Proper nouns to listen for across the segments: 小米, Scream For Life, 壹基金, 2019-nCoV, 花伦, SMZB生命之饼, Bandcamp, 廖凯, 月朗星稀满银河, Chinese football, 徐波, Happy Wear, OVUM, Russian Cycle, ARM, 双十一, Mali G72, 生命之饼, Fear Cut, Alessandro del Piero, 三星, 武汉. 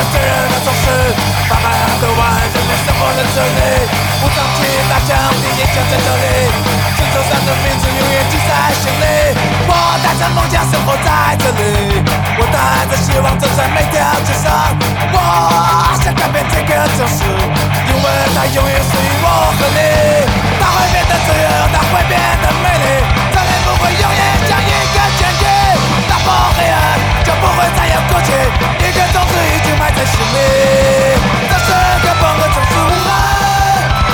个巨人的手势，把白暗的晚人类生活的真理，无长期大将你也就在这里，星球上的名字永远记在心里。我带着梦想生活在这里，我带着希望走在每条街上，我想改变这个城市，因为它永远属于我和你。它会变得自由，它会变得美丽，这里不会永远像一个监狱，打破黑暗就不会再有过去，一个种子已经埋在心里。这是个崩溃城市，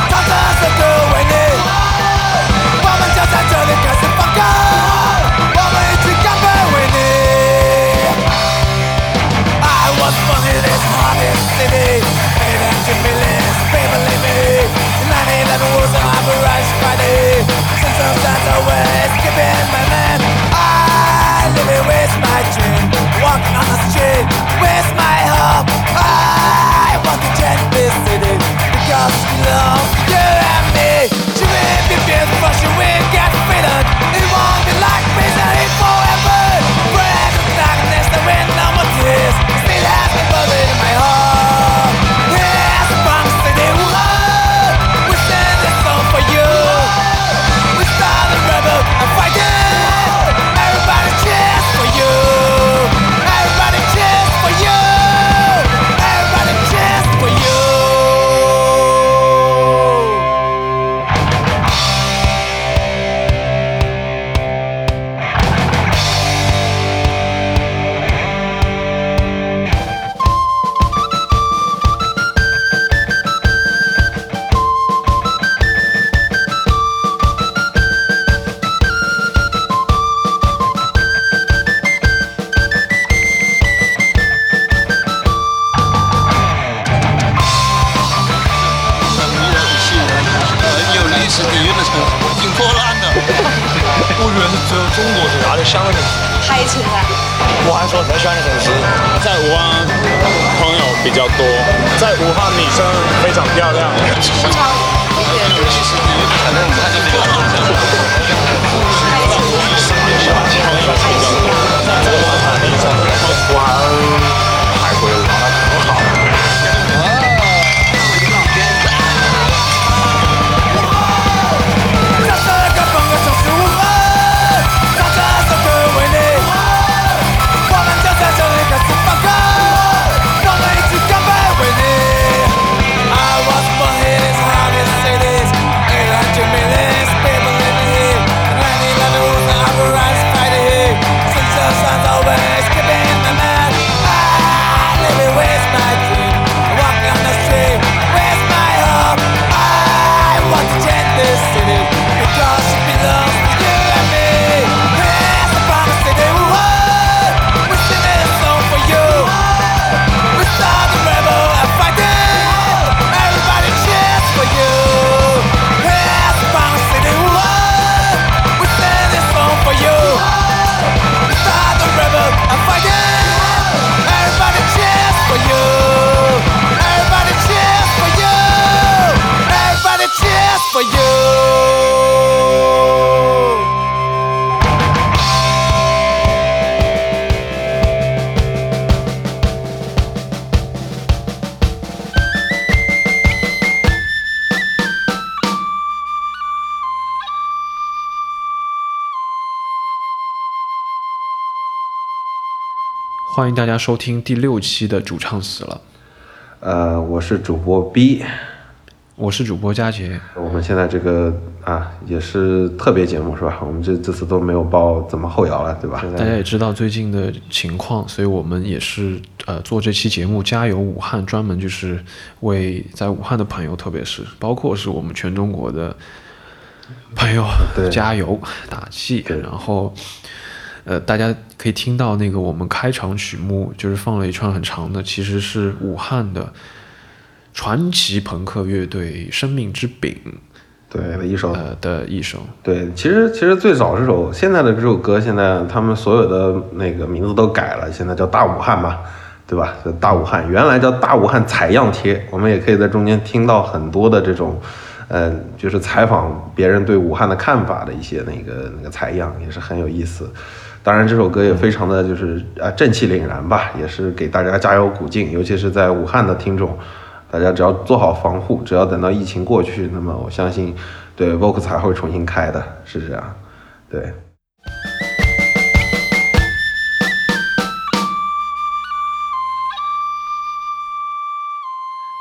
唱着这个为你，我们就在这里开始放歌，我们一起干杯为你。I was born in this hottest city, made them to believe, they believe me. 9/11 was an outrage party, since I was always giving my name. I live it with my dream, walk on the street with my hope. I want to change this city because we love you and me. She will be beautiful, she will get freedom. It won't be like misery forever. Break the darkness, there will be no more tears. Still have me burning in my heart. Here's a punk city, we sing this song for you. We start a rebel and fight it. Everybody cheers for you. Everybody cheers for you. Everybody cheers for you. 欢迎大家收听第6期的主唱死了。我是主播 B， 我是主播佳杰。我们现在这个也是特别节目是吧？我们这次都没有报怎么后摇了，对吧？大家也知道最近的情况，所以我们也是做这期节目加油武汉，专门就是为在武汉的朋友，特别是包括是我们全中国的朋友加油打气，然后。大家可以听到那个我们开场曲目就是放了一串很长的，其实是武汉的传奇朋克乐队生命之饼的一首。对，其实最早这首现在的这首歌，现在他们所有的那个名字都改了，现在叫大武汉嘛，对吧？叫大武汉，原来叫大武汉采样贴，我们也可以在中间听到很多的这种。就是采访别人对武汉的看法的一些那个采样也是很有意思，当然这首歌也非常的就是正气凛然吧，也是给大家加油鼓劲，尤其是在武汉的听众，大家只要做好防护，只要等到疫情过去，那么我相信对 Vox 才会重新开的，是这样。对，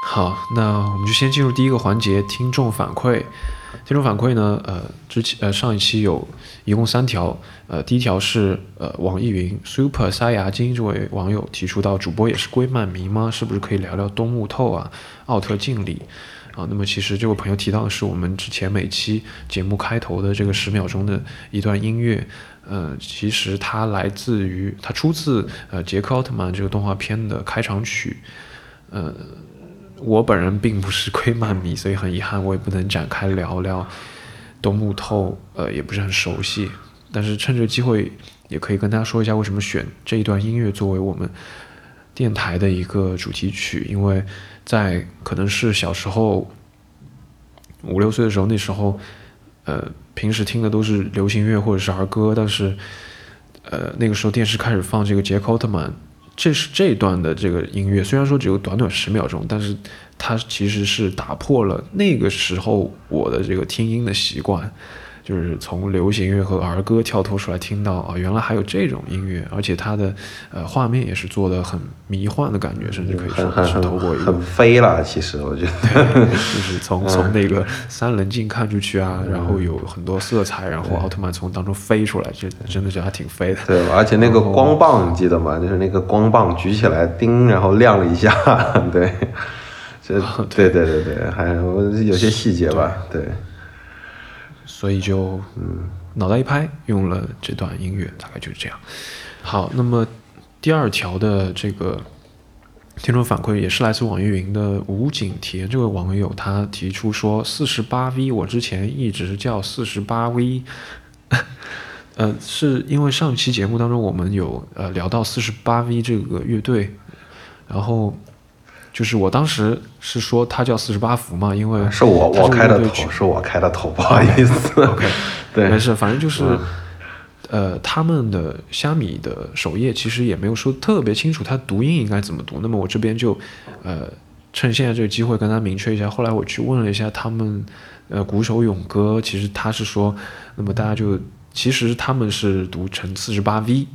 好，那我们就先进入第一个环节，听众反馈。听众反馈呢，上一期有一共3条，第一条是网易云 Super 塞牙金这位网友提出到，主播也是龟漫迷吗？是不是可以聊聊东木透啊、奥特敬礼啊？那么其实这位朋友提到的是我们之前每期节目开头的这个10秒钟的一段音乐，其实它出自杰克奥特曼这个动画片的开场曲，我本人并不是龟漫迷，所以很遗憾我也不能展开聊聊东木透，也不是很熟悉，但是趁着机会也可以跟大家说一下为什么选这一段音乐作为我们电台的一个主题曲。因为在可能是小时候5、6岁的时候，那时候平时听的都是流行乐或者是儿歌，但是那个时候电视开始放这个杰克奥特曼，这一段的这个音乐虽然说只有短短10秒钟，但是它其实是打破了那个时候我的这个听音的习惯，就是从流行乐和儿歌跳脱出来，听到原来还有这种音乐，而且它的画面也是做得很迷幻的感觉，甚至可以说是透过一个很飞了。其实我觉得就是从那个三棱镜看出去啊，然后有很多色彩，然后奥特曼从当中飞出来，这真的觉得还挺飞的。对，而且那个光棒你记得吗？就是那个光棒举起来叮，然后亮了一下。对，对对对对，还有些细节吧，对。所以就脑袋一拍用了这段音乐，大概就是这样。好，那么第二条的这个听众反馈也是来自网易云的武警体验这位网友，他提出说48V 我之前一直叫48V 是因为上期节目当中我们有聊到48V 这个乐队，然后就是我当时是说他叫48伏嘛，因为是我开的头，不好意思。OK， 对，没事，反正就是，他们的虾米的首页其实也没有说特别清楚它读音应该怎么读，那么我这边就趁现在这个机会跟他明确一下。后来我去问了一下他们鼓手勇哥，其实他是说，那么大家就其实他们是读成48V。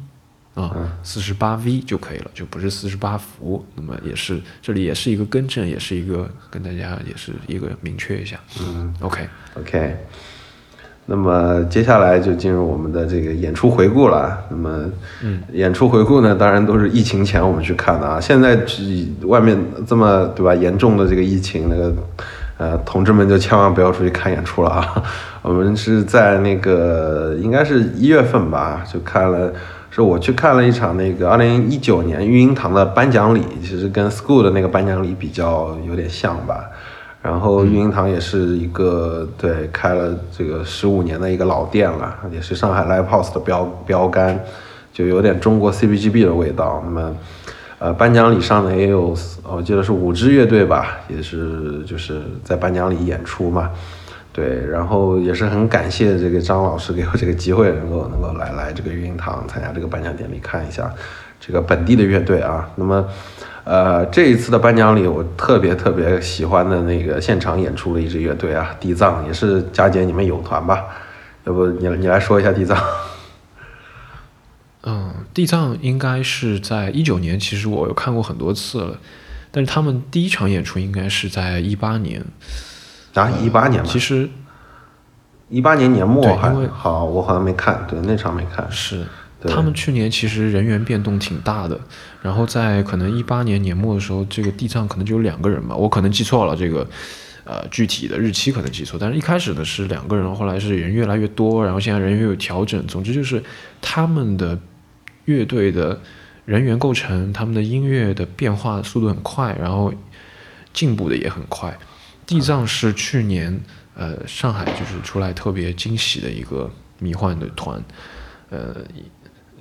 48V 就可以了，就不是48伏。那么也是这里也是一个更正，也是一个跟大家也是一个明确一下。OK， 那么接下来就进入我们的这个演出回顾了。那么演出回顾呢，当然都是疫情前我们去看的啊。现在外面这么对吧严重的这个疫情，那个同志们就千万不要出去看演出了啊。我们是在那个应该是1月份吧，就看了。是我去看了一场那个2019年育婴堂的颁奖礼，其实跟 School 的那个颁奖礼比较有点像吧。然后育婴堂也是一个对开了这个15年的一个老店了，也是上海 Live House 的标杆，就有点中国 CBGB 的味道。那么颁奖礼上呢也有我记得是5支乐队吧，也是就是在颁奖礼演出嘛。对，然后也是很感谢这个张老师给我这个机会，能够来这个育婴堂参加这个颁奖典礼，看一下这个本地的乐队啊。那么，这一次的颁奖礼，我特别喜欢的那个现场演出的一支乐队啊，地藏，也是佳姐你们有团吧？要不你来说一下地藏？地藏应该是在19年，其实我有看过很多次了，但是他们第一场演出应该是在18年。18年吧，其实18年年末还好，我好像没看，对那场没看。是，他们去年其实人员变动挺大的，然后在可能18年年末的时候，这个地藏可能就有2个人吧，我可能记错了这个，具体的日期可能记错，但是一开始呢是2个人，后来是人越来越多，然后现在人员有调整，总之就是他们的乐队的人员构成，他们的音乐的变化速度很快，然后进步的也很快。地藏是去年上海就是出来特别惊喜的一个迷幻的团，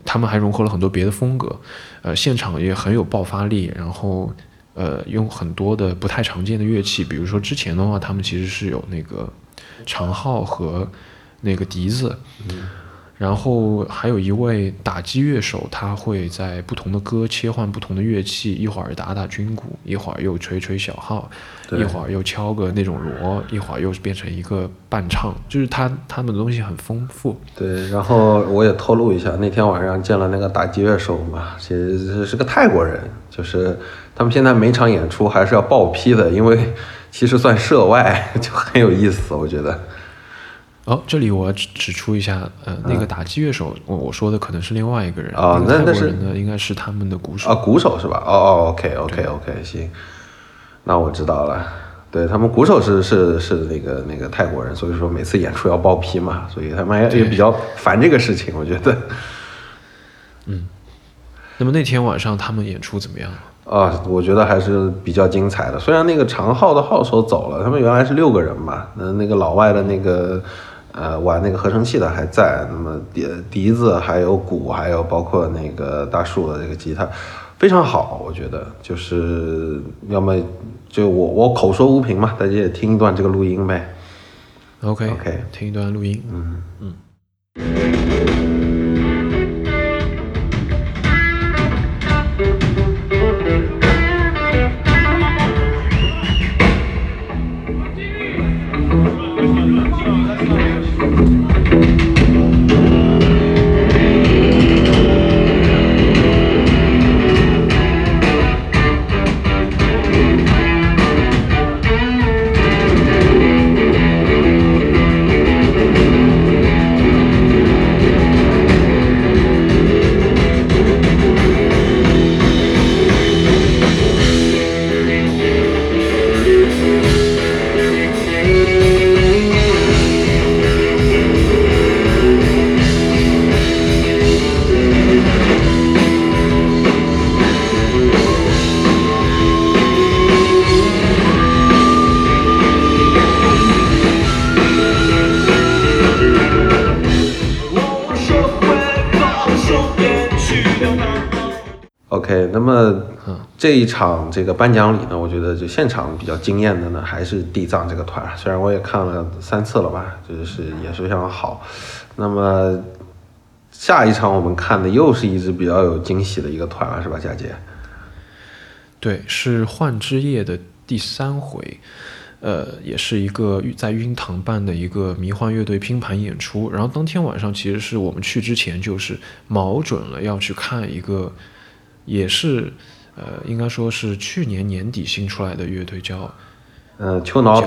他们还融合了很多别的风格，现场也很有爆发力，然后用很多的不太常见的乐器，比如说之前的话他们其实是有那个长号和那个笛子，然后还有一位打击乐手，他会在不同的歌切换不同的乐器，一会儿打打军鼓，一会儿又吹小号，一会儿又敲个那种锣，一会儿又变成一个伴唱，就是他们的东西很丰富。对，然后我也透露一下，那天晚上见了那个打击乐手嘛，其实是个泰国人，就是他们现在每场演出还是要报批的，因为其实算涉外，就很有意思，我觉得。哦，这里我指出一下，那个打击乐手，我说的可能是另外一个人啊，那泰国人呢，应该是他们的鼓手啊，鼓手是吧？哦 ，OK， 行，那我知道了。对，他们鼓手是那个泰国人，所以说每次演出要报批嘛，所以他们也比较烦这个事情，我觉得。嗯，那么那天晚上他们演出怎么样？啊，我觉得还是比较精彩的。虽然那个长号的号手走了，他们原来是6个人嘛，那个老外的那个。玩那个合成器的还在，那么笛子还有鼓，还有包括那个大树的这个吉他，非常好，我觉得就是要么就我口说无凭嘛，大家也听一段这个录音呗。OK， 听一段录音，嗯。这一场这个颁奖礼呢，我觉得就现场比较惊艳的呢，还是地藏这个团。虽然我也看了3次了吧，就是也是非常好。那么下一场我们看的又是一支比较有惊喜的一个团了，是吧，佳杰？对，是幻之夜的第3回，也是一个在晕堂办的一个迷幻乐队拼盘演出。然后当天晚上其实是我们去之前就是瞄准了要去看一个，也是。应该说是去年年底新出来的乐队叫，丘脑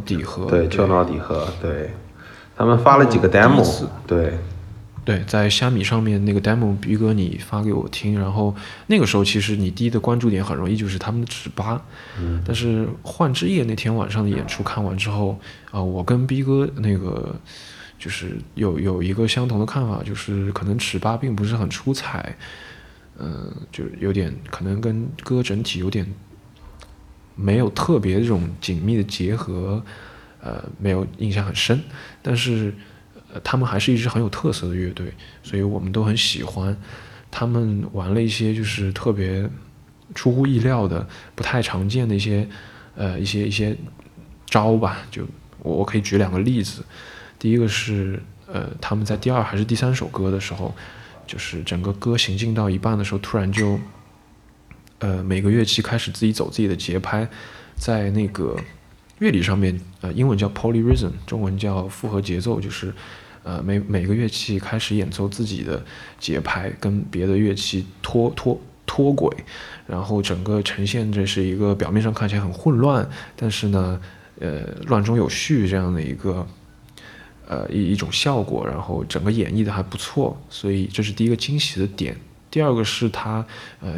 底河，对，丘脑底河，对，他们发了几个 demo， 对，在虾米上面那个 demo， 逼哥你发给我听，然后那个时候其实你第一的关注点很容易就是他们的纸巴，但是幻之夜那天晚上的演出看完之后，我跟逼哥那个。就是有一个相同的看法，就是可能纸巴并不是很出彩。就有点可能跟歌整体有点没有特别这种紧密的结合，没有印象很深，但是他们还是一支很有特色的乐队，所以我们都很喜欢。他们玩了一些就是特别出乎意料的、不太常见的一些招吧。就我可以举2个例子，第一个是他们在第2还是第3首歌的时候。就是整个歌行进到一半的时候，突然就，每个乐器开始自己走自己的节拍，在那个乐理上面，英文叫 polyrhythm， 中文叫复合节奏，就是，每个乐器开始演奏自己的节拍，跟别的乐器脱轨，然后整个呈现这是一个表面上看起来很混乱，但是呢，乱中有序这样的一个。一种效果，然后整个演绎的还不错，所以这是第一个惊喜的点。第2个是他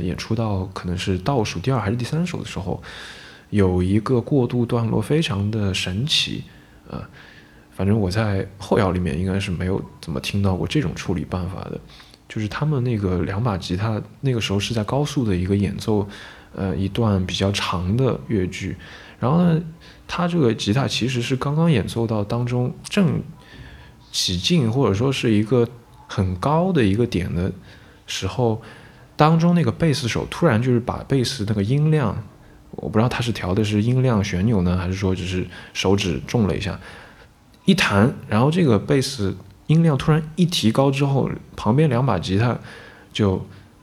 演出到可能是倒数第2还是第3首的时候，有一个过渡段落非常的神奇，反正我在后摇里面应该是没有怎么听到过这种处理办法的，就是他们那个2把吉他那个时候是在高速的一个演奏，一段比较长的乐句，然后呢，他这个吉他其实是刚刚演奏到当中正。起劲或者说是一个很高的一个点的时候，当中那个贝斯手突然就是把贝斯那个音量，我不知道他是调的是音量旋钮呢，还是说只是手指重了一下，一弹，然后这个贝斯音量突然一提高之后，旁边两把吉他就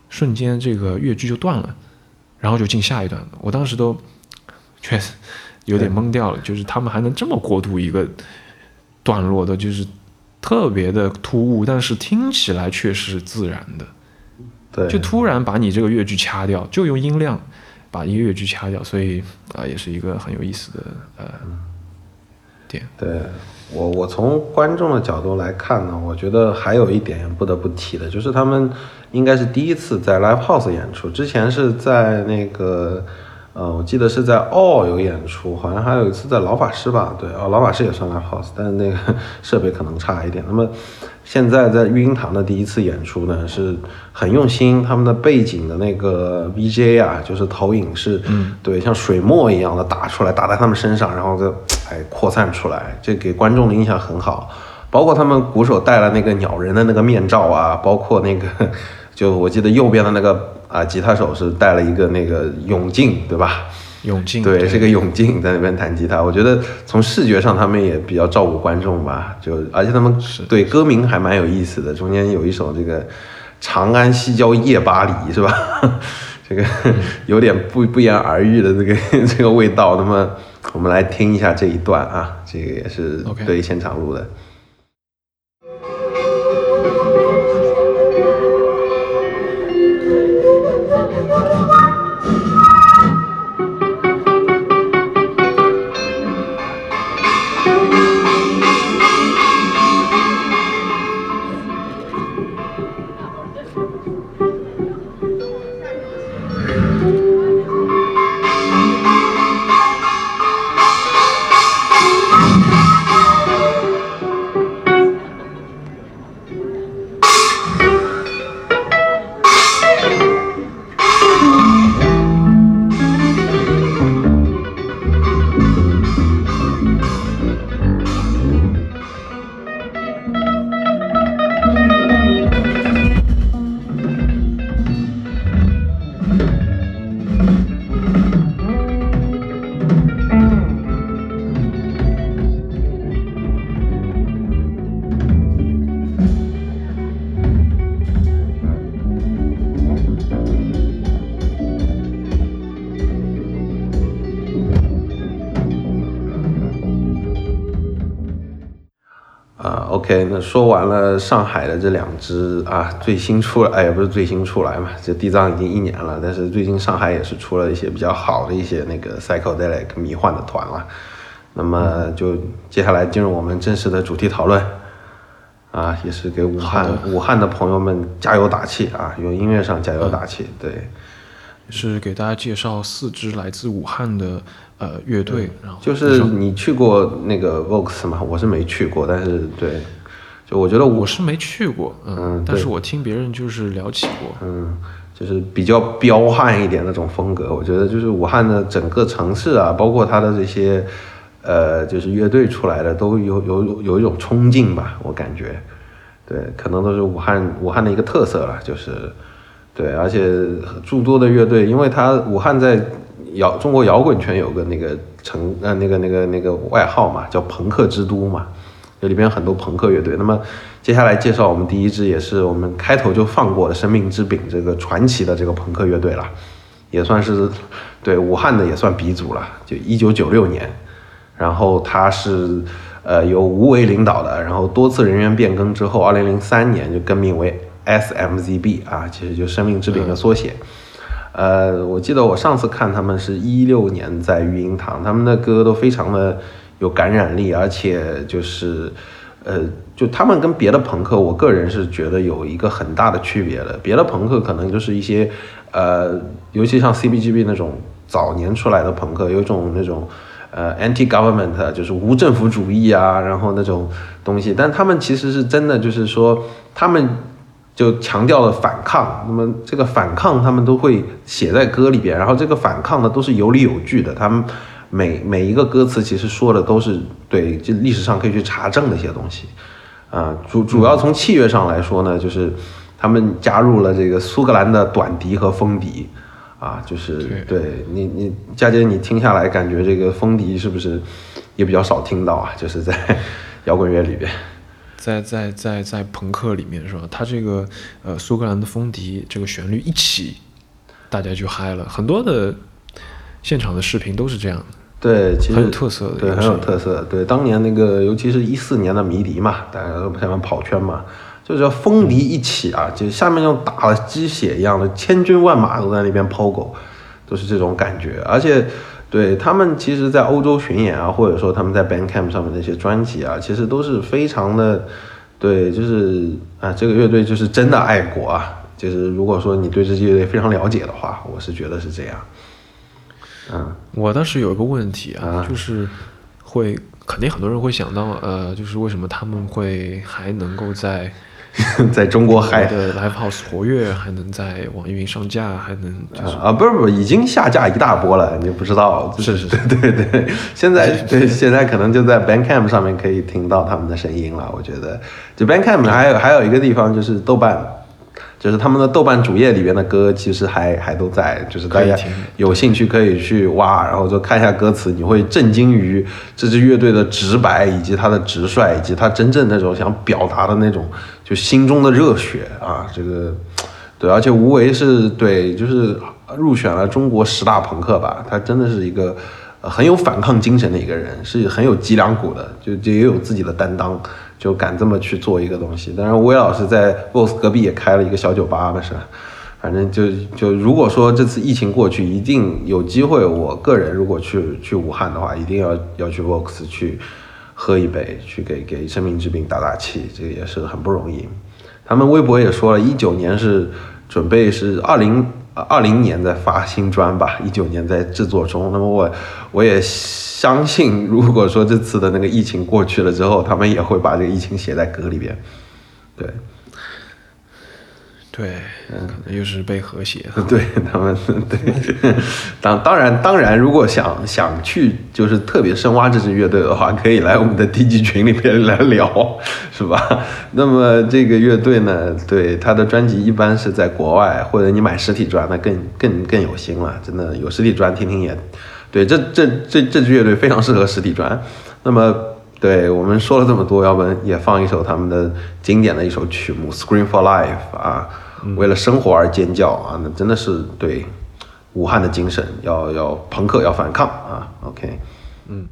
瞬间这个乐句就断了，然后就进下一段了。我当时都确实有点懵掉了，就是他们还能这么过渡一个段落的，就是特别的突兀，但是听起来却是自然的。对，就突然把你这个乐句掐掉，就用音量把一个乐句掐掉，所以啊、也是一个很有意思的点。对，我从观众的角度来看呢，我觉得还有一点不得不提的，就是他们应该是第一次在 live house 演出，之前是在那个我记得是在有演出，好像还有一次在老法师吧，对，老法师也算 live house， 但是那个设备可能差一点。那么现在在育婴堂的第一次演出呢，是很用心，他们的背景的那个 VJ 啊，就是投影是，对，像水墨一样的打出来，打在他们身上，然后就扩散出来，这给观众的印象很好。包括他们鼓手戴了那个鸟人的那个面罩啊，包括那个就我记得右边的那个吉他手是戴了一个那个泳镜，对吧？泳镜，对，是个泳镜在那边弹吉他。我觉得从视觉上他们也比较照顾观众吧，就而且他们对歌名还蛮有意思的，中间有一首这个长安西郊夜巴黎，是吧？这个有点不言而喻的这个味道。那么我们来听一下这一段啊，这个也是对现场录的。Okay.OK， 那说完了上海的这两支啊，最新出来，也不是最新出来嘛，这地藏已经1年了，但是最近上海也是出了一些比较好的一些那个 psychedelic 迷幻的团了。那么就接下来进入我们正式的主题讨论啊，也是给武汉的朋友们加油打气啊，用音乐上加油打气。对，是给大家介绍4支来自武汉的乐队。然后就是你去过那个 Vox 吗？我是没去过，但是对。就我觉得我是没去过，但是我听别人就是聊起过，就是比较彪悍一点那种风格。我觉得就是武汉的整个城市啊，包括它的这些，就是乐队出来的都有一种冲劲吧，我感觉，对，可能都是武汉的一个特色了，就是，对，而且诸多的乐队，因为它武汉在中国摇滚圈有个那个那个外号嘛，叫朋克之都嘛。这里边很多朋克乐队。那么接下来介绍我们第一支，也是我们开头就放过的生命之饼这个传奇的这个朋克乐队了，也算是对武汉的也算鼻祖了，就1996年。然后它是由吴为领导的，然后多次人员变更之后，2003年就更名为 SMZB 啊，其实就生命之饼的缩写。我记得我上次看他们是16年在育婴堂，他们的歌都非常的有感染力，而且就是，就他们跟别的朋克，我个人是觉得有一个很大的区别的。别的朋克可能就是一些，尤其像 CBGB 那种早年出来的朋克，有一种那种anti-government， 就是无政府主义啊，然后那种东西。但他们其实是真的，就是说他们就强调了反抗。那么这个反抗他们都会写在歌里边，然后这个反抗呢都是有理有据的，他们。每一个歌词其实说的都是对这历史上可以去查证的一些东西，啊，主要从器乐上来说呢，就是他们加入了这个苏格兰的短笛和风笛，啊，就是对你佳杰，你听下来感觉这个风笛是不是也比较少听到啊？就是在摇滚乐里边，在朋克里面是吧？它这个苏格兰的风笛这个旋律一起，大家就嗨了。很多的现场的视频都是这样的。对，其实很有特色的，对，很有特色。对，当年那个，尤其是14年的迷笛嘛，大家都想要跑圈嘛，就是要风笛一起啊，就下面像打了鸡血一样的，千军万马都在那边抛狗，都是这种感觉。而且，对他们其实，在欧洲巡演啊，或者说他们在 Bandcamp 上面那些专辑啊，其实都是非常的，对，就是啊，这个乐队就是真的爱国啊。就是如果说你对这些乐队非常了解的话，我是觉得是这样。嗯，我当时有一个问题啊，就是会肯定很多人会想到，就是为什么他们会还能够在在中国还的 live house 活跃，还能在网易云上架，还能、就是、啊不是已经下架一大波了，你不知道，是对，现在对现在可能就在 Bandcamp 上面可以听到他们的声音了。我觉得就 Bandcamp 还有一个地方就是豆瓣。就是他们的豆瓣主页里边的歌，其实还都在，就是大家有兴趣可以去挖，然后就看一下歌词，你会震惊于这支乐队的直白，以及他的直率，以及他真正那种想表达的那种就心中的热血啊！这个对，而且无为是对，就是入选了中国10大朋克吧，他真的是一个很有反抗精神的一个人，是很有脊梁骨的，就也有自己的担当。就敢这么去做一个东西，当然吴伟老师在 VOS 隔壁也开了一个小酒吧嘛，是吧？反正就如果说这次疫情过去，一定有机会，我个人如果去武汉的话，一定要去 VOS 去喝一杯，去给生命之饼打打气，这个也是很不容易。他们微博也说了，19年是准备是2020年在发新专吧，19年在制作中。那么我也相信，如果说这次的那个疫情过去了之后，他们也会把这个疫情写在歌里边。对，可能又是被和谐。对他们，对，当然，如果想去就是特别深挖这支乐队的话，可以来我们的DG群里边来聊，是吧？那么这个乐队呢，对他的专辑一般是在国外，或者你买实体专，那更有心了，真的有实体专听听也。对，这支乐队非常适合实体专。那么，对我们说了这么多，要不然也放一首他们的经典的一首曲目《Scream For Life》啊。为了生活而尖叫啊，那真的是对武汉的精神，要朋克，要反抗啊。OK， 嗯。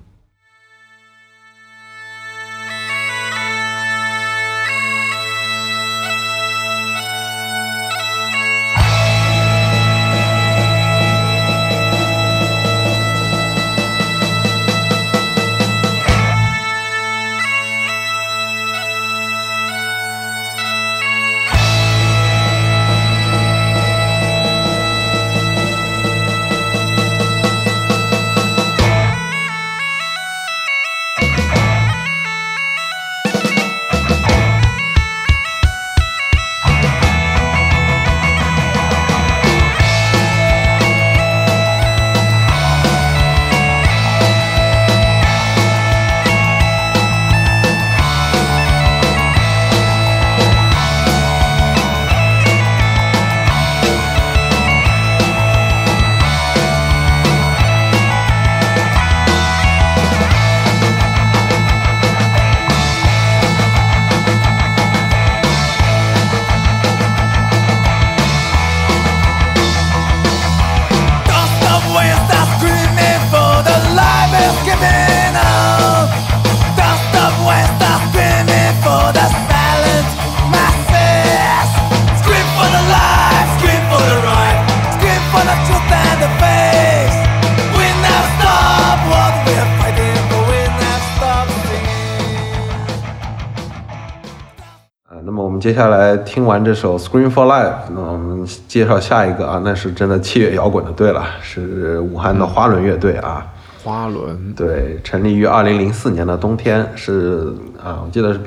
接下来听完这首 Scream For Life， 那我们介绍下一个啊，那是真的器乐摇滚的队了，是武汉的花轮乐队啊。花轮对，成立于2004年的冬天，是啊，我记得是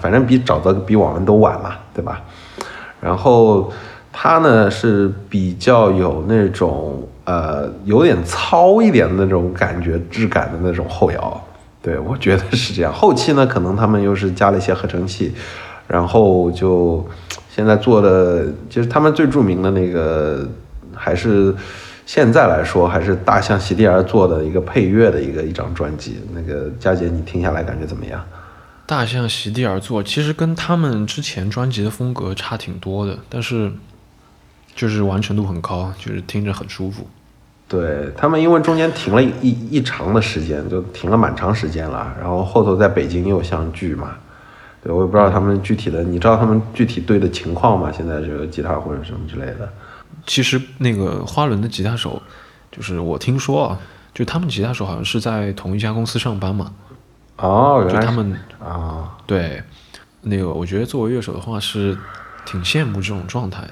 反正比找的比我们都晚嘛，对吧？然后他呢是比较有那种有点糙一点的那种感觉质感的那种后摇，对我觉得是这样。后期呢，可能他们又是加了一些合成器。然后就现在做的，就是他们最著名的那个，还是现在来说，还是大象席地而坐的一个配乐的一张专辑。那个佳姐，你听下来感觉怎么样？大象席地而坐，其实跟他们之前专辑的风格差挺多的，但是就是完成度很高，就是听着很舒服。对，他们因为中间停了一长的时间，就停了蛮长时间了，然后后头在北京又相聚嘛。对，我也不知道他们具体的，你知道他们具体对的情况吗？现在这个吉他或者什么之类的。其实那个花轮的吉他手，就是我听说啊，就他们吉他手好像是在同一家公司上班嘛。哦，原来就他们啊、哦，对，那个我觉得作为乐手的话是挺羡慕这种状态的，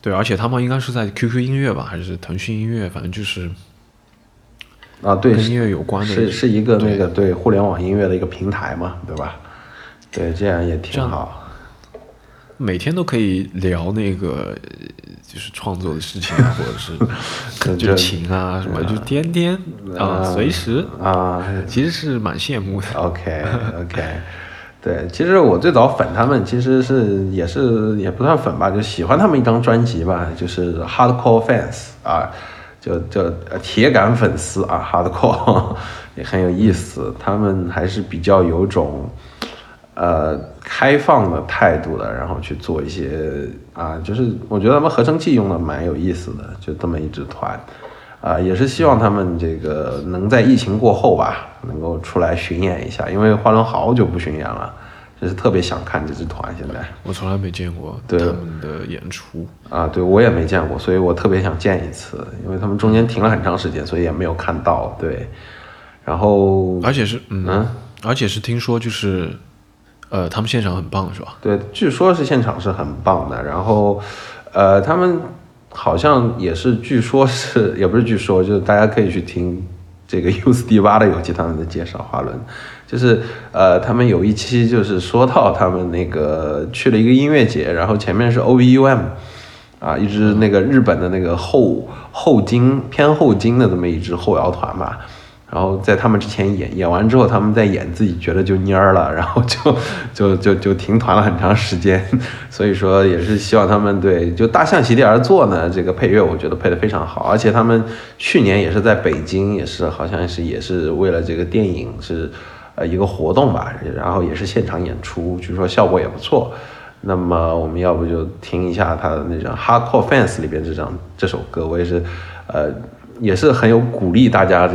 对，而且他们应该是在 QQ 音乐吧，还是腾讯音乐，反正就是啊，对，跟音乐有关的，是一个那个 对互联网音乐的一个平台嘛，对吧？对，这样也挺好，每天都可以聊那个就是创作的事情啊，或者是就情啊什么，就天天啊、随时啊、其实是蛮羡慕的。OK， 对，其实我最早粉他们，其实是也不算粉吧，就喜欢他们一张专辑吧，就是 hardcore fans 啊，就铁杆粉丝啊 ，hardcore 也很有意思，他们还是比较有种。开放的态度的，然后去做一些啊，就是我觉得他们合成器用的蛮有意思的，就这么一支团，啊，也是希望他们这个能在疫情过后吧，能够出来巡演一下，因为花轮好久不巡演了，就是特别想看这支团。现在我从来没见过他们的演出啊，对我也没见过，所以我特别想见一次，因为他们中间停了很长时间，所以也没有看到。对，然后而且是而且是听说就是。他们现场很棒是吧？对，据说是现场是很棒的。然后，他们好像也是，据说是也不是据说，就是大家可以去听这个 U48 的有期他们的介绍。花轮就是他们有一期就是说到他们那个去了一个音乐节，然后前面是 OVUM 啊，一支那个日本的那个后京的这么一支后摇团吧。然后在他们之前演完之后，他们在演自己觉得就蔫了，然后就停团了很长时间，所以说也是希望他们对就大象席地而坐呢，这个配乐我觉得配得非常好，而且他们去年也是在北京，也是好像是也是为了这个电影是一个活动吧，然后也是现场演出，据说效果也不错。那么我们要不就听一下他的那张《Hardcore Fans》里边这首歌，我也是也是很有鼓励大家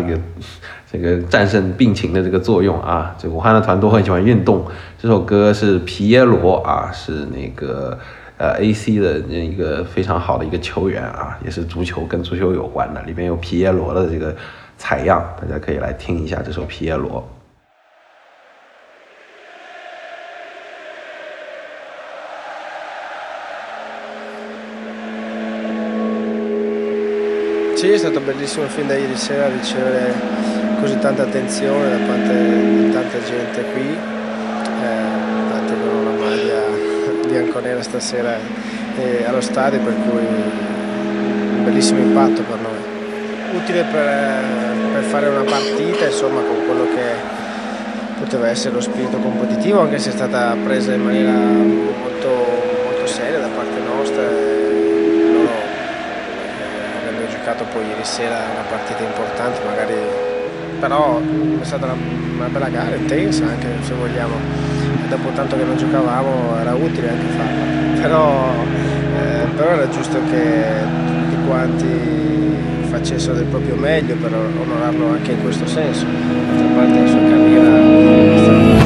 这个战胜病情的这个作用啊！这武汉的团都很喜欢运动。这首歌是皮耶罗啊，是那个AC 的一个非常好的一个球员啊，也是足球跟足球有关的，里面有皮耶罗的这个采样，大家可以来听一下这首皮耶罗。Sì, è stato bellissimo fin da ieri sera ricevere così tanta attenzione da parte di tanta gente qui. Infatti con la maglia bianconera stasera allo stadio, per cui un bellissimo impatto per noi. Utile per fare una partita, insomma, con quello che poteva essere lo spirito competitivo, anche se è stata presa in maniera molto, molto seria da parte nostra. Poi ieri sera una partita importante magari, però è stata una bella gara, intensa anche se vogliamo, e dopo tanto che non giocavamo era utile anche farla, però era giusto che tutti quanti facessero del proprio meglio per onorarlo anche in questo senso. D'altra parte la sua carriera è stata...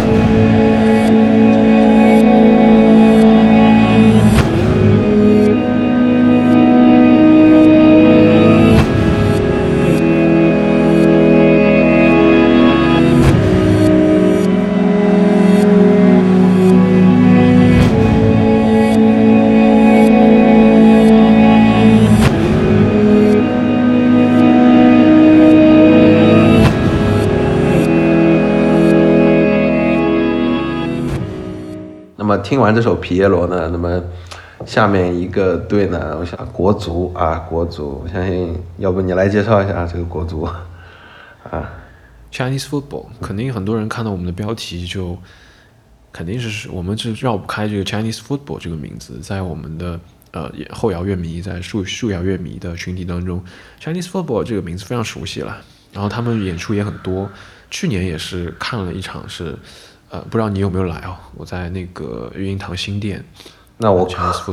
听完这首皮耶罗呢，那么下面一个队呢，我想国足啊，国足，我相信要不你来介绍一下这个国足啊 ，Chinese football， 肯定很多人看到我们的标题就肯定是我们是绕不开这个 Chinese football 这个名字，在我们的后摇乐迷在树摇乐迷的群体当中 ，Chinese football 这个名字非常熟悉了，然后他们演出也很多，去年也是看了一场是。不知道你有没有来哦？我在那个育婴堂新店。那我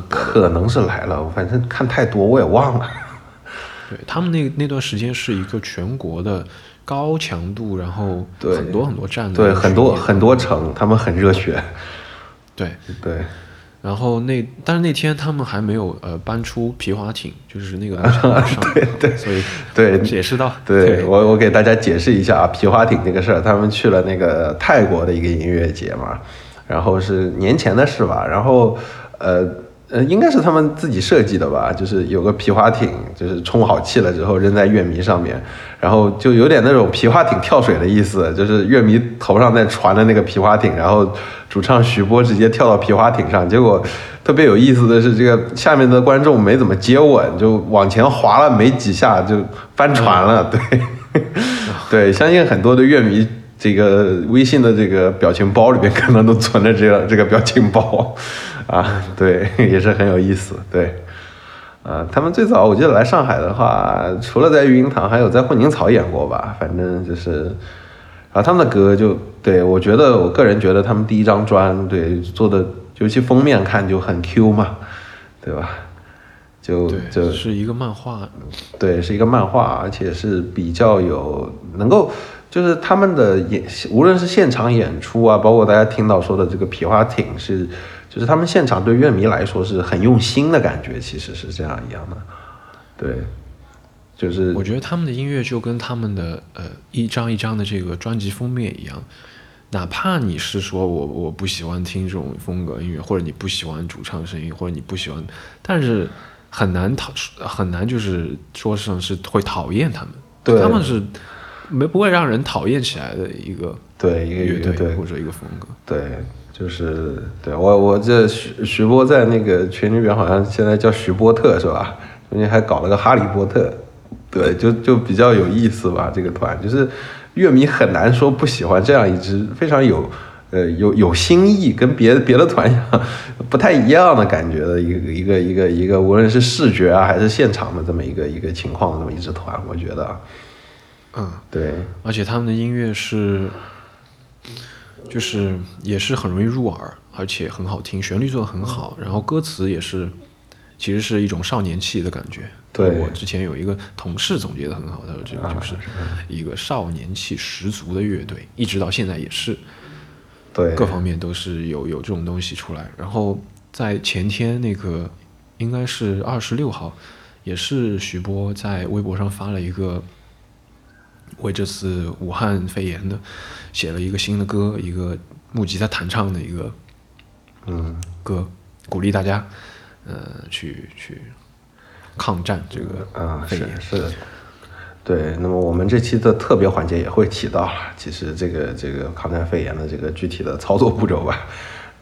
可能是来了，反正看太多我也忘了。对，他们那段时间是一个全国的高强度，然后很多站，对，很多城，他们很热血。对。然后但是那天他们还没有搬出皮划艇，就是那个东西还没上。对，所以对解释到，对我给大家解释一下啊，皮划艇这个事儿，他们去了那个泰国的一个音乐节嘛，然后是年前的事吧，然后应该是他们自己设计的吧，就是有个皮划艇，就是充好气了之后扔在乐迷上面，然后就有点那种皮划艇跳水的意思，就是乐迷头上在船的那个皮划艇，然后主唱徐波直接跳到皮划艇上，结果特别有意思的是，这个下面的观众没怎么接吻，就往前滑了没几下就翻船了。对，相信很多的乐迷这个微信的这个表情包里面可能都存着这个表情包啊，对，也是很有意思。对，他们最早我记得来上海的话，除了在育婴堂，还有在混宁草演过吧，反正就是，然后他们的歌就对我觉得，我个人觉得他们第一张专对做的，尤其封面看就很 Q 嘛，对吧？就是一个漫画，对，是一个漫画，而且是比较有能够。就是他们的无论是现场演出啊，包括大家听到说的这个皮划艇是，就是他们现场对乐迷来说是很用心的感觉，其实是这样一样的。对，就是我觉得他们的音乐就跟他们的一张一张的这个专辑封面一样，哪怕你是说我不喜欢听这种风格音乐，或者你不喜欢主唱声音，或者你不喜欢，但是很难就是说上是会讨厌他们，对他们是。不会让人讨厌起来的一个乐队或者一个风格。对，就是对我这徐波在那个群里边好像现在叫徐波特是吧？中间还搞了个哈利波特，对，就比较有意思吧。这个团就是乐迷很难说不喜欢这样一支非常有新意，跟别的团不太一样的感觉的一个，无论是视觉啊还是现场的这么一个情况的这么一支团，我觉得。嗯，对，而且他们的音乐是，就是也是很容易入耳，而且很好听，旋律做得很好，然后歌词也是，其实是一种少年气的感觉。对，我之前有一个同事总结得很好，他说这个就是一个少年气十足的乐队，一直到现在也是，对，各方面都是有这种东西出来。然后在前天那个应该是26号，也是徐波在微博上发了一个。为这次武汉肺炎的写了一个新的歌，一个木吉他弹唱的一个歌，鼓励大家去抗战这个肺炎。是对，那么我们这期的特别环节也会提到了，其实这个抗战肺炎的这个具体的操作步骤吧。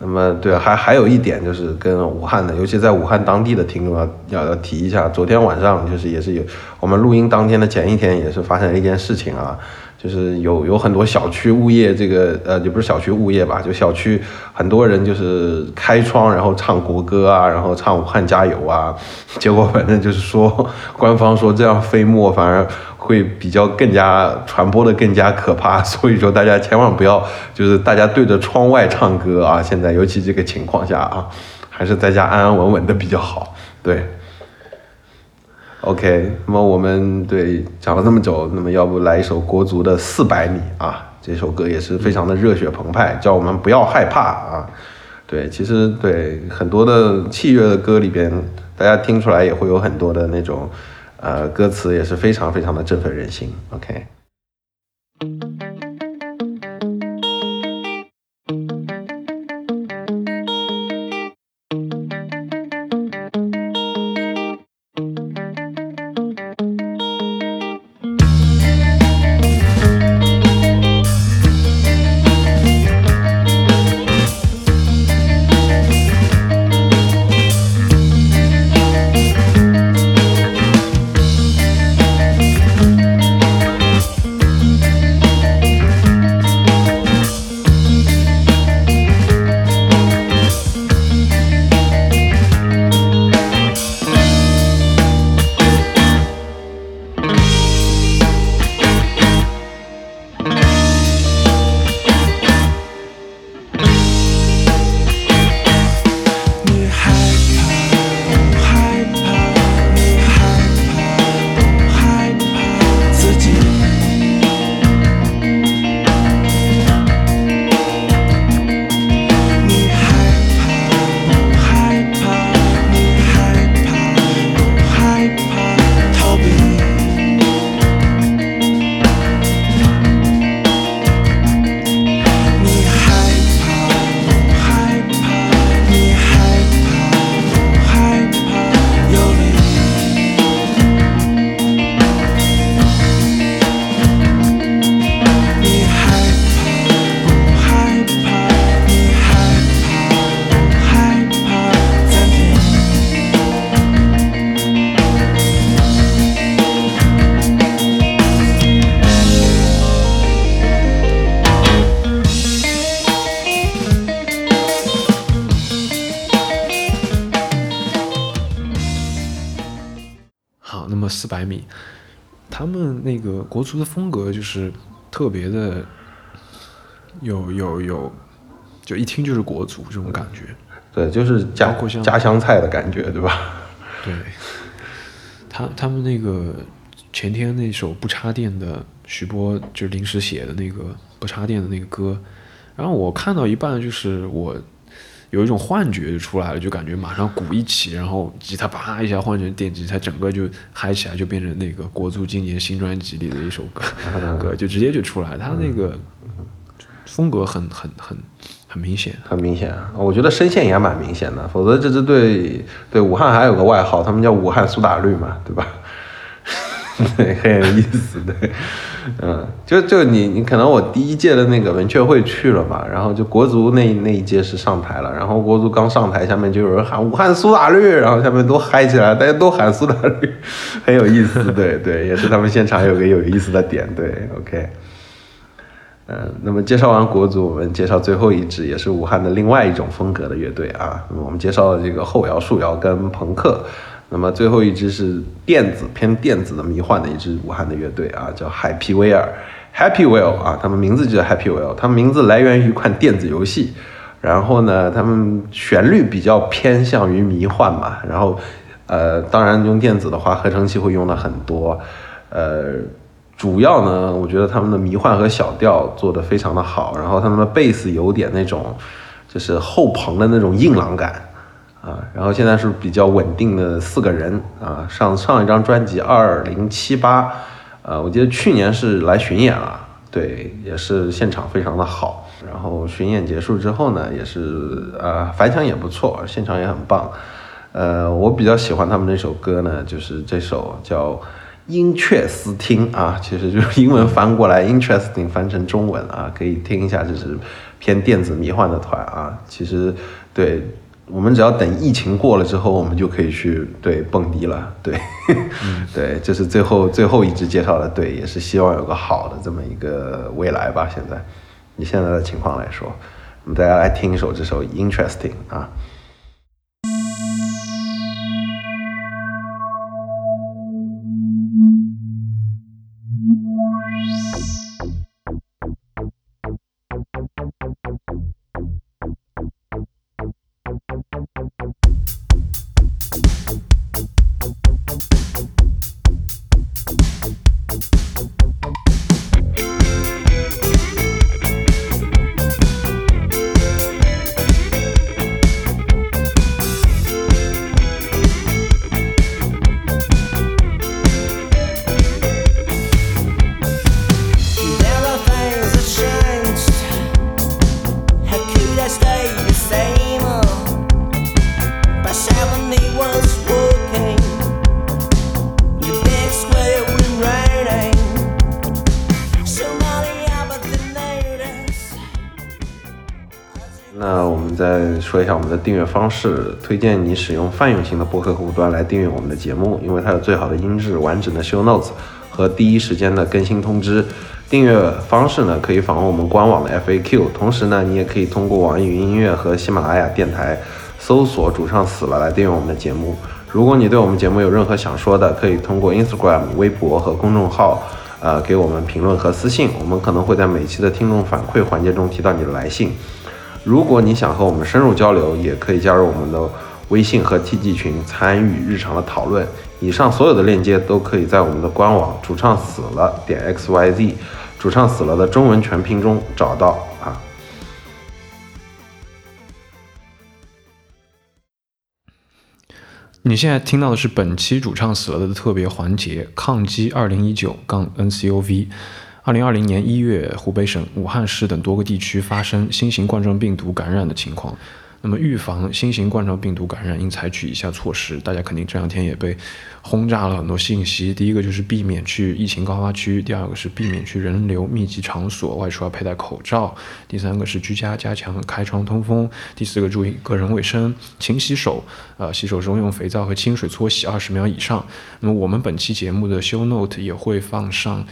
那么对，还有一点就是跟武汉的，尤其在武汉当地的听众要提一下。昨天晚上就是也是有我们录音当天的前一天也是发生了一件事情啊，就是有很多小区物业这个也不是小区物业吧，就小区很多人就是开窗然后唱国歌啊，然后唱武汉加油啊，结果反正就是说官方说这样飞沫反而会比较更加传播的更加可怕，所以说大家千万不要就是大家对着窗外唱歌啊，现在尤其这个情况下啊，还是在家安安稳稳的比较好。对 OK， 那么我们对讲了这么久，那么要不来一首国足的400米啊，这首歌也是非常的热血澎湃，叫我们不要害怕啊。对，其实对很多的器乐的歌里边，大家听出来也会有很多的那种歌词也是非常非常的振奋人心。 OK， 400米，他们那个国足的风格就是特别的有，就一听就是国足这种感觉。对，就是家乡菜的感觉，对吧？对，他们那个前天那首不插电的徐波就临时写的那个不插电的那个歌，然后我看到一半就是我有一种幻觉就出来了，就感觉马上鼓一起，然后吉他啪一下换成电吉他，整个就嗨起来，就变成那个国足今年新专辑里的一首歌，就直接就出来。他那个风格很明显，很明显。我觉得声线也蛮明显的，否则这支队对武汉还有个外号，他们叫武汉苏打绿嘛，对吧？对，很有意思，对，就你可能我第一届的那个文雀会去了嘛，然后就国足那一届是上台了，然后国足刚上台，下面就有人喊武汉苏打绿，然后下面都嗨起来，大家都喊苏打绿，很有意思，对对，也是他们现场有个有意思的点，对 ，OK，那么介绍完国足，我们介绍最后一支也是武汉的另外一种风格的乐队啊，那么我们介绍了这个后摇、树摇跟朋克。那么最后一支是偏电子的迷幻的一支武汉的乐队啊，叫 Happy Wear Happy Wear 啊，他们名字就叫 Happy Wear， 他们名字来源于一款电子游戏，然后呢，他们旋律比较偏向于迷幻嘛，然后当然用电子的话，合成器会用的很多，主要呢，我觉得他们的迷幻和小调做的非常的好，然后他们的贝斯有点那种就是后朋的那种硬朗感。啊，然后现在是比较稳定的四个人啊，上一张专辑2078，我记得去年是来巡演了，对，也是现场非常的好，然后巡演结束之后呢，也是反响也不错，现场也很棒，我比较喜欢他们那首歌呢，就是这首叫《Interesting》啊，其实就是英文翻过来《Interesting》翻成中文啊，可以听一下，这是偏电子迷幻的团啊，其实对。我们只要等疫情过了之后，我们就可以去对蹦迪了，对，对，这是最后一支介绍的队，也是希望有个好的这么一个未来吧。现在，以现在的情况来说，我们大家来听一首这首《Interesting》啊。说一下我们的订阅方式，推荐你使用泛用型的播客客户端来订阅我们的节目，因为它有最好的音质、完整的 show notes 和第一时间的更新通知。订阅方式呢，可以访问我们官网的 FAQ， 同时呢，你也可以通过网易云音乐和喜马拉雅电台搜索“主唱死了”来订阅我们的节目。如果你对我们节目有任何想说的，可以通过 Instagram、微博和公众号，给我们评论和私信，我们可能会在每期的听众反馈环节中提到你的来信。如果你想和我们深入交流，也可以加入我们的微信和 TG 群，参与日常的讨论。以上所有的链接都可以在我们的官网“主唱死了.xyz”“ 主唱死了”的中文全拼中找到啊。你现在听到的是本期“主唱死了”的特别环节“抗击2019-NCOV”。2020年1月，湖北省武汉市等多个地区发生新型冠状病毒感染的情况。那么，预防新型冠状病毒感染应采取以下措施。大家肯定这两天也被轰炸了很多信息。第一个就是避免去疫情高发区，第二个是避免去人流密集场所，外出要佩戴口罩，第三个是居家加强开窗通风，第四个注意个人卫生，勤洗手，洗手时用肥皂和清水搓洗20秒以上。那么，我们本期节目的 show note 也会放上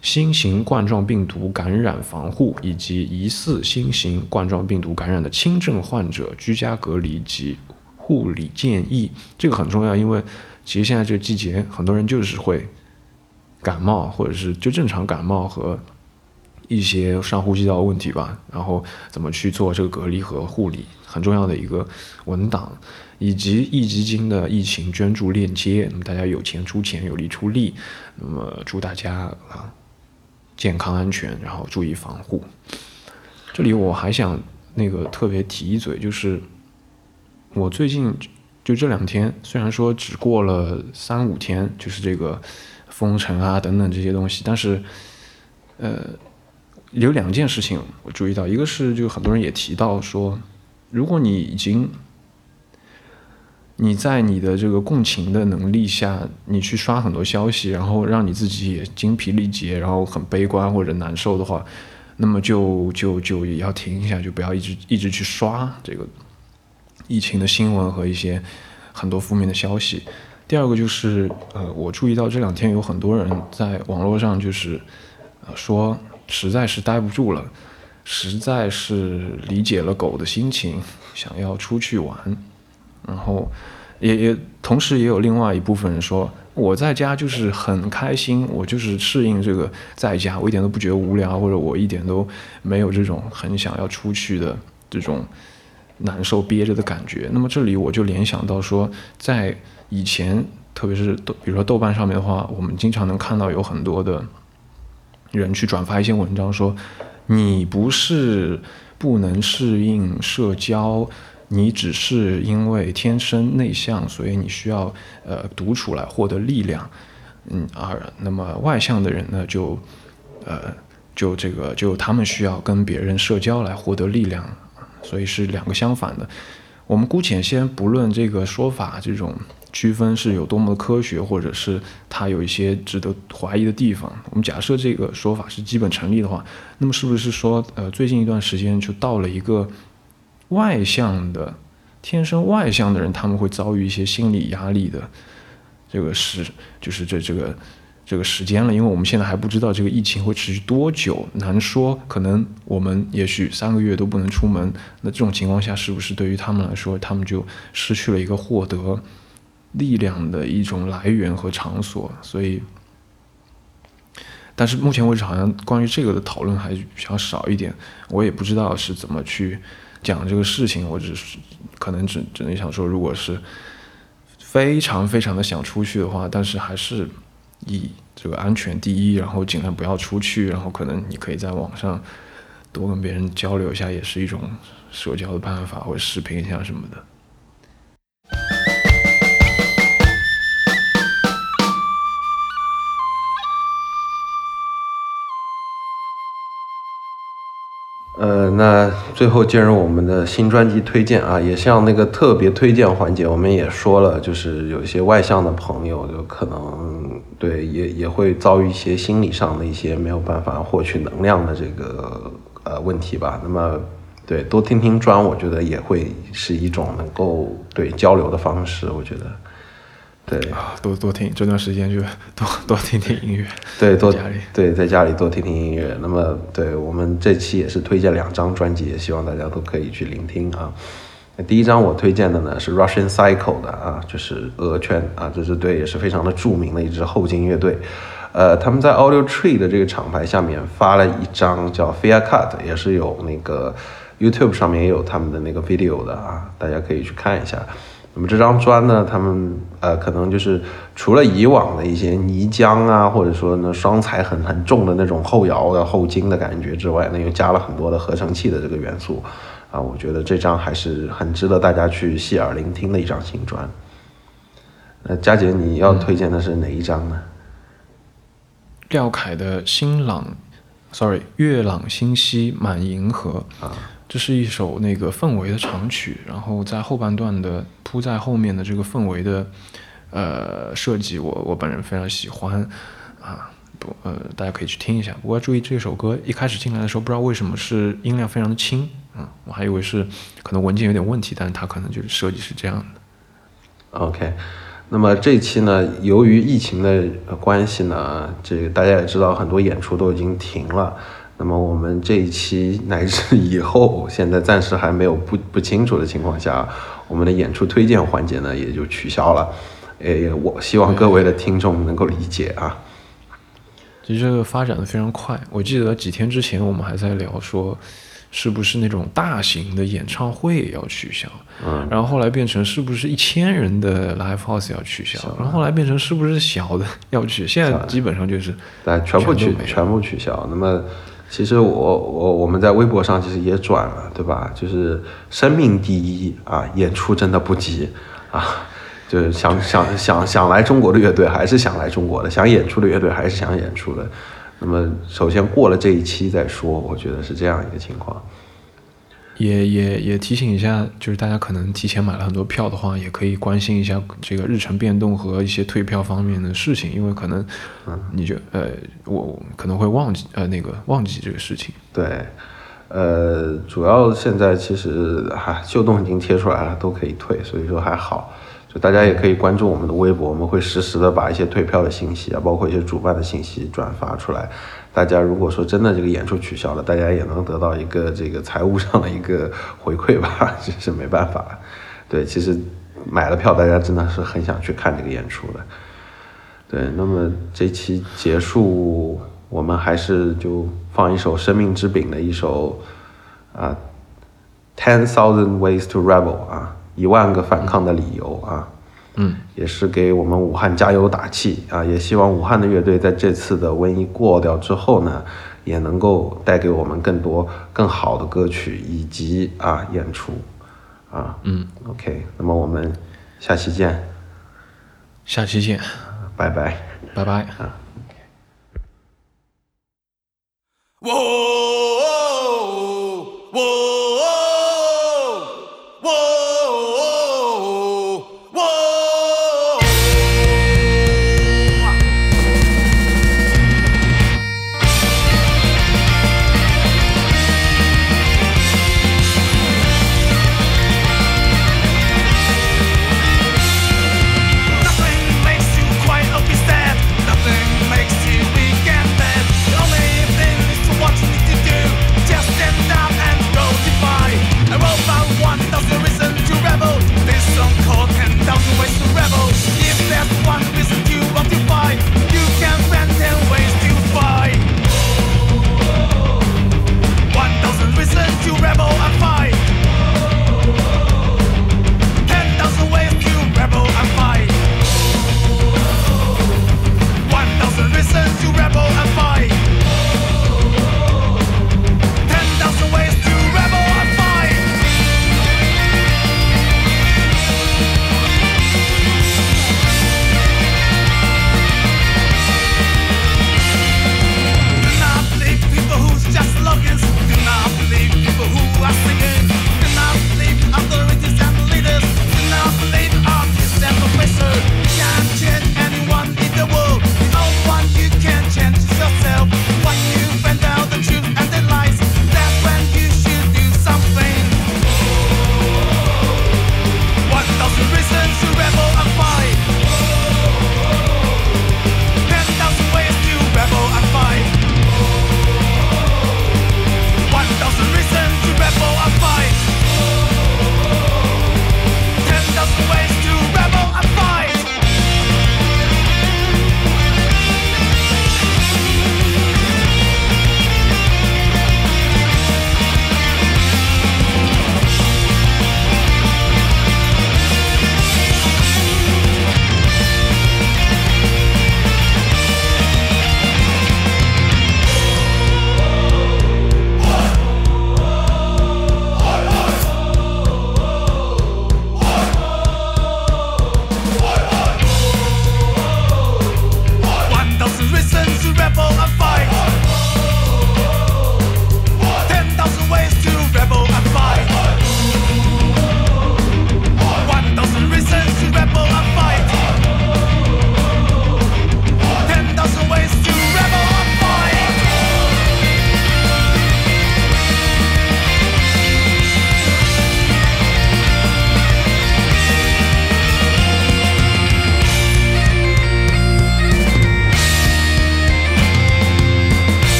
新型冠状病毒感染防护以及疑似新型冠状病毒感染的轻症患者居家隔离及护理建议，这个很重要，因为其实现在这个季节很多人就是会感冒，或者是就正常感冒和一些上呼吸道的问题吧，然后怎么去做这个隔离和护理很重要的一个文档，以及壹基金的疫情捐助链接，那么大家有钱出钱，有力出力，那么祝大家啊健康安全，然后注意防护。这里我还想特别提一嘴，就是我最近就这2天，虽然说只过了3-5天，就是这个封城啊等等这些东西，但是有2件事情我注意到，一个是就很多人也提到说，如果你在你的这个共情的能力下，你去刷很多消息，然后让你自己也精疲力竭，然后很悲观或者难受的话，那么就也要停一下，就不要一直去刷这个疫情的新闻和一些很多负面的消息。第2个就是我注意到这2天有很多人在网络上就是说实在是待不住了，实在是理解了狗的心情，想要出去玩。然后也同时也有另外一部分人说，我在家就是很开心，我就是适应这个在家，我一点都不觉得无聊，或者我一点都没有这种很想要出去的这种难受憋着的感觉。那么这里我就联想到说，在以前特别是比如说豆瓣上面的话，我们经常能看到有很多的人去转发一些文章说，你不是不能适应社交，你只是因为天生内向，所以你需要独处来获得力量，那么外向的人呢，就他们需要跟别人社交来获得力量，所以是2个相反的。我们姑且先不论这个说法这种区分是有多么的科学，或者是它有一些值得怀疑的地方，我们假设这个说法是基本成立的话，那么是不是说最近一段时间就到了一个外向的天生外向的人，他们会遭遇一些心理压力的这个时间了，因为我们现在还不知道这个疫情会持续多久，难说，可能我们也许3个月都不能出门，那这种情况下是不是对于他们来说，他们就失去了一个获得力量的一种来源和场所。所以但是目前为止好像关于这个的讨论还比较少一点，我也不知道是怎么去讲这个事情，我只能想说，如果是非常非常的想出去的话，但是还是以这个安全第一，然后尽量不要出去，然后可能你可以在网上多跟别人交流一下，也是一种社交的办法，或者视频一下什么的。那最后进入我们的新专辑推荐啊，也像特别推荐环节，我们也说了，就是有一些外向的朋友就可能对也会遭遇一些心理上的一些没有办法获取能量的这个问题吧。那么对，多听听专，我觉得也会是一种能够对交流的方式，我觉得。对啊，多听，这段时间就多听听音乐。对，在家里多听听音乐。那么，对我们这期也是推荐2张专辑，也希望大家都可以去聆听啊。第一张我推荐的呢是 Russian Cycle 的啊，就是俄圈啊这支队也是非常的著名的一支后进乐队。他们在 Audio Tree 的这个厂牌下面发了一张叫 Fear Cut， 也是有YouTube 上面也有他们的video 的啊，大家可以去看一下。那么这张专呢，他们可能就是除了以往的一些泥浆啊，或者说呢双踩很重的那种后摇的后劲的感觉之外呢，又加了很多的合成器的这个元素啊，我觉得这张还是很值得大家去细耳聆听的一张新专。那佳姐你要推荐的是哪一张呢？廖凯的月朗星稀满银河啊。这是一首氛围的长曲，然后在后半段的铺在后面的这个氛围的设计，我本人非常喜欢啊，大家可以去听一下。不过注意这首歌一开始进来的时候，不知道为什么是音量非常的轻啊，我还以为是可能文件有点问题，但是它可能就是设计是这样的。OK。那么这期呢，由于疫情的关系呢，大家也知道很多演出都已经停了。那么我们这一期乃至以后，现在暂时还没有不清楚的情况下，我们的演出推荐环节呢也就取消了，我希望各位的听众能够理解啊。其实这个发展的非常快，我记得几天之前我们还在聊说是不是那种大型的演唱会要取消，然后后来变成是不是1000人的 live house 要取消，然后后来变成是不是小的要取消，现在基本上就是全部取消。那么其实我们在微博上其实也转了，对吧？就是生命第一啊，演出真的不急啊，就是想来中国的乐队还是想来中国的，想演出的乐队还是想演出的。那么首先过了这一期再说，我觉得是这样一个情况。也提醒一下，就是大家可能提前买了很多票的话，也可以关心一下这个日程变动和一些退票方面的事情，因为可能你就我可能会忘记这个事情。对，主要现在其实秀动已经贴出来了，都可以退，所以说还好。就大家也可以关注我们的微博，我们会实时的把一些退票的信息啊，包括一些主办的信息转发出来。大家如果说真的这个演出取消了，大家也能得到一个这个财务上的一个回馈吧，这是没办法。对，其实买了票，大家真的是很想去看这个演出的。对，那么这期结束，我们还是就放一首《生命之饼》的一首啊，《10,000 Ways to Rebel》啊。10000个反抗的理由啊，也是给我们武汉加油打气啊！也希望武汉的乐队在这次的瘟疫过掉之后呢，也能够带给我们更多更好的歌曲以及啊演出啊。OK， 那么我们下期见，拜拜，啊！哇！